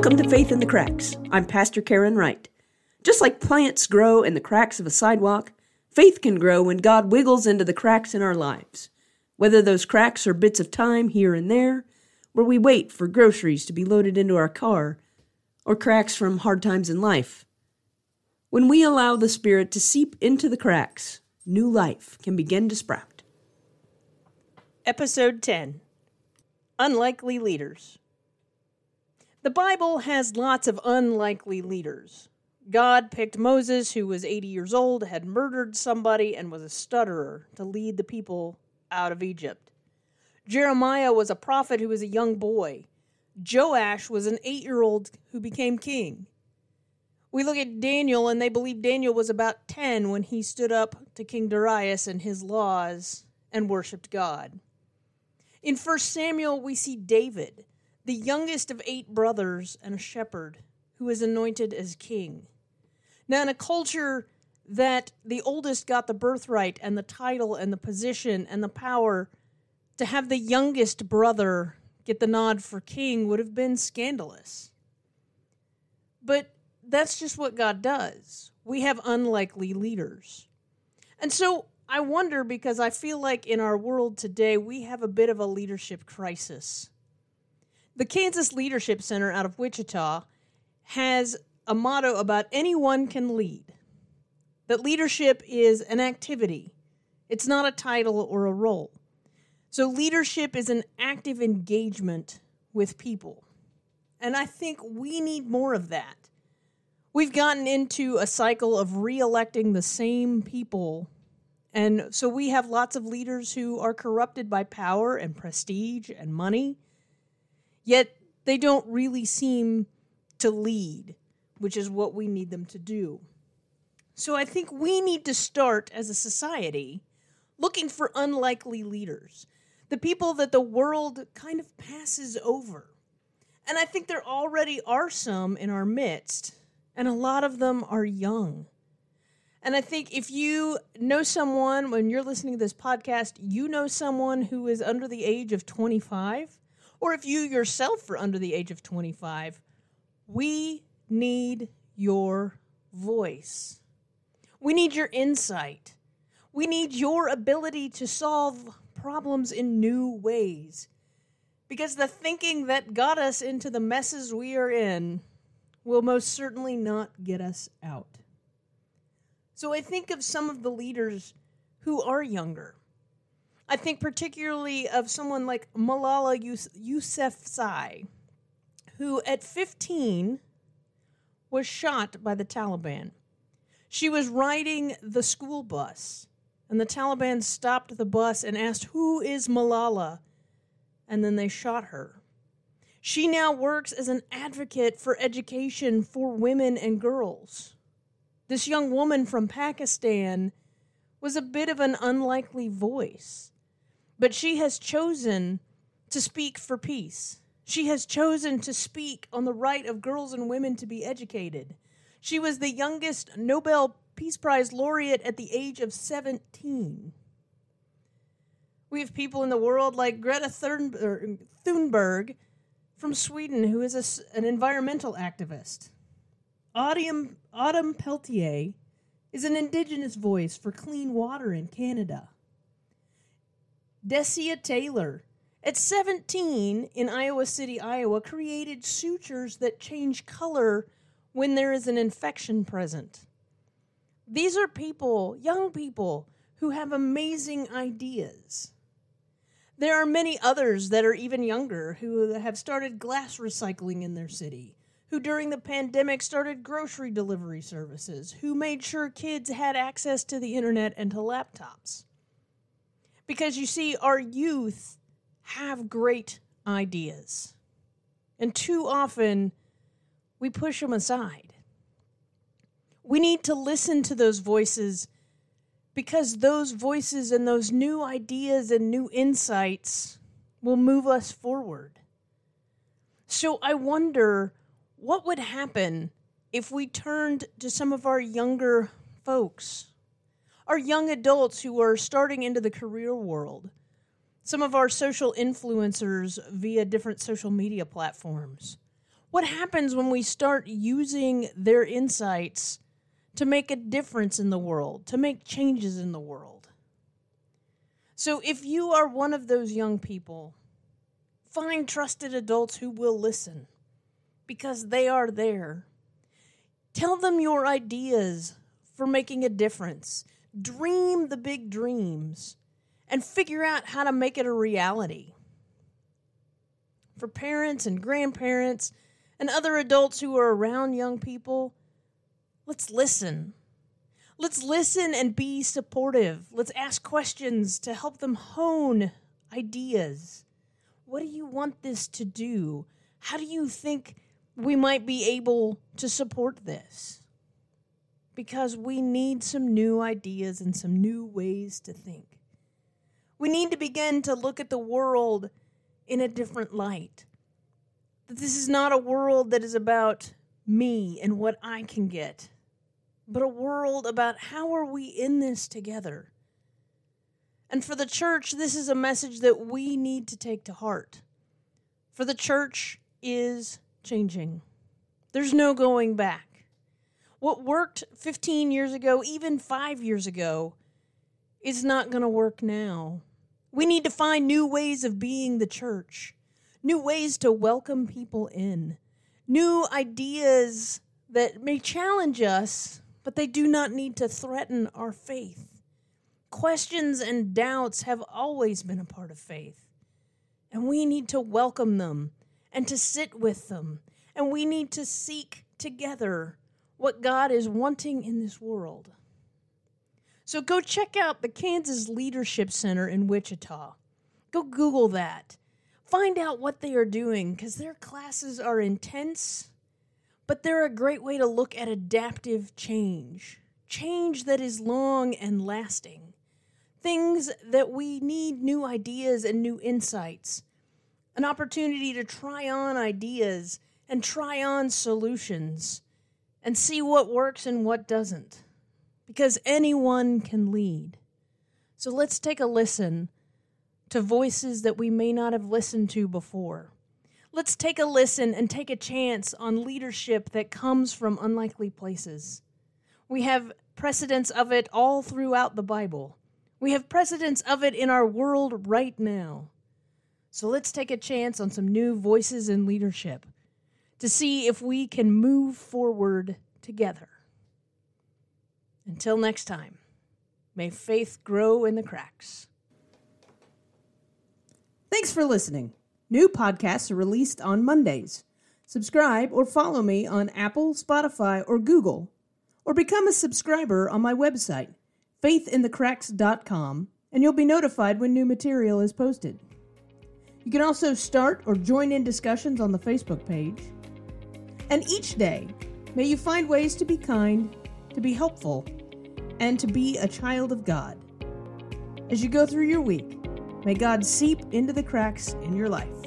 Welcome to Faith in the Cracks. I'm Pastor Karen Wright. Just like plants grow in the cracks of a sidewalk, faith can grow when God wiggles into the cracks in our lives. Whether those cracks are bits of time here and there, where we wait for groceries to be loaded into our car, or cracks from hard times in life. When we allow the Spirit to seep into the cracks, new life can begin to sprout. Episode 10, Unlikely Leaders. The Bible has lots of unlikely leaders. God picked Moses, who was 80 years old, had murdered somebody, and was a stutterer, to lead the people out of Egypt. Jeremiah was a prophet who was a young boy. Joash was an 8-year-old who became king. We look at Daniel, and they believe Daniel was about 10 when he stood up to King Darius and his laws and worshipped God. In 1 Samuel, we see David, the youngest of 8 brothers and a shepherd, who is anointed as king. Now, in a culture that the oldest got the birthright and the title and the position and the power, to have the youngest brother get the nod for king would have been scandalous. But that's just what God does. We have unlikely leaders. And so I wonder, because I feel like in our world today, we have a bit of a leadership crisis. The Kansas Leadership Center out of Wichita has a motto about anyone can lead, that leadership is an activity. It's not a title or a role. So leadership is an active engagement with people. And I think we need more of that. We've gotten into a cycle of re-electing the same people, and so we have lots of leaders who are corrupted by power and prestige and money, yet they don't really seem to lead, which is what we need them to do. So I think we need to start as a society looking for unlikely leaders, the people that the world kind of passes over. And I think there already are some in our midst, and a lot of them are young. And I think if you know someone, when you're listening to this podcast, you know someone who is under the age of 25, or if you yourself are under the age of 25, we need your voice. We need your insight. We need your ability to solve problems in new ways. Because the thinking that got us into the messes we are in will most certainly not get us out. So I think of some of the leaders who are younger. I think particularly of someone like Malala Yousafzai, who at 15 was shot by the Taliban. She was riding the school bus, and the Taliban stopped the bus and asked, "Who is Malala?" And then they shot her. She now works as an advocate for education for women and girls. This young woman from Pakistan was a bit of an unlikely voice, but she has chosen to speak for peace. She has chosen to speak on the right of girls and women to be educated. She was the youngest Nobel Peace Prize laureate at the age of 17. We have people in the world like Greta Thunberg from Sweden, who is an environmental activist. Autumn Peltier is an indigenous voice for clean water in Canada. Dasia Taylor, at 17 in Iowa City, Iowa, created sutures that change color when there is an infection present. These are people, young people, who have amazing ideas. There are many others that are even younger who have started glass recycling in their city, who during the pandemic started grocery delivery services, who made sure kids had access to the internet and to laptops. Because you see, our youth have great ideas. And too often, we push them aside. We need to listen to those voices, because those voices and those new ideas and new insights will move us forward. So I wonder, what would happen if we turned to some of our younger folks, our young adults who are starting into the career world, some of our social influencers via different social media platforms? What happens when we start using their insights to make a difference in the world, to make changes in the world? So if you are one of those young people, find trusted adults who will listen because they are there. Tell them your ideas for making a difference. Dream the big dreams and figure out how to make it a reality. For parents and grandparents and other adults who are around young people, let's listen. Let's listen and be supportive. Let's ask questions to help them hone ideas. What do you want this to do? How do you think we might be able to support this? Because we need some new ideas and some new ways to think. We need to begin to look at the world in a different light. That this is not a world that is about me and what I can get, but a world about how are we in this together. And for the church, this is a message that we need to take to heart. For the church is changing. There's no going back. What worked 15 years ago, even 5 years ago, is not going to work now. We need to find new ways of being the church, new ways to welcome people in, new ideas that may challenge us, but they do not need to threaten our faith. Questions and doubts have always been a part of faith, and we need to welcome them and to sit with them, and we need to seek together what God is wanting in this world. So go check out the Kansas Leadership Center in Wichita. Go Google that. Find out what they are doing, because their classes are intense, but they're a great way to look at adaptive change. Change that is long and lasting. Things that we need new ideas and new insights. An opportunity to try on ideas and try on solutions and see what works and what doesn't. Because anyone can lead. So let's take a listen to voices that we may not have listened to before. Let's take a listen and take a chance on leadership that comes from unlikely places. We have precedents of it all throughout the Bible. We have precedents of it in our world right now. So let's take a chance on some new voices in leadership to see if we can move forward together. Until next time, may faith grow in the cracks. Thanks for listening. New podcasts are released on Mondays. Subscribe or follow me on Apple, Spotify, or Google, or become a subscriber on my website, faithinthecracks.com, and you'll be notified when new material is posted. You can also start or join in discussions on the Facebook page. And each day, may you find ways to be kind, to be helpful, and to be a child of God. As you go through your week, may God seep into the cracks in your life.